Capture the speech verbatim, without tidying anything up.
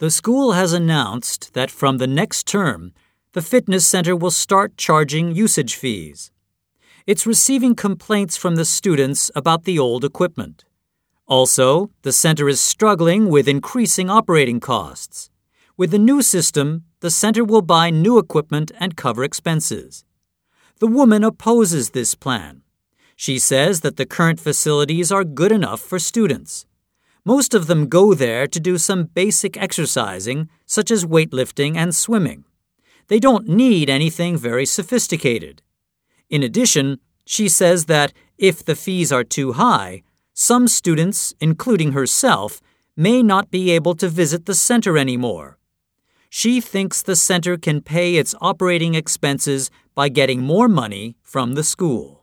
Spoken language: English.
The school has announced that from the next term, the fitness center will start charging usage fees. It's receiving complaints from the students about the old equipment. Also, the center is struggling with increasing operating costs. With the new system, the center will buy new equipment and cover expenses. The woman opposes this plan. She says that the current facilities are good enough for students. Most of them go there to do some basic exercising, such as weightlifting and swimming. They don't need anything very sophisticated. In addition, she says that if the fees are too high, some students, including herself, may not be able to visit the center anymore. She thinks the center can pay its operating expenses by getting more money from the school.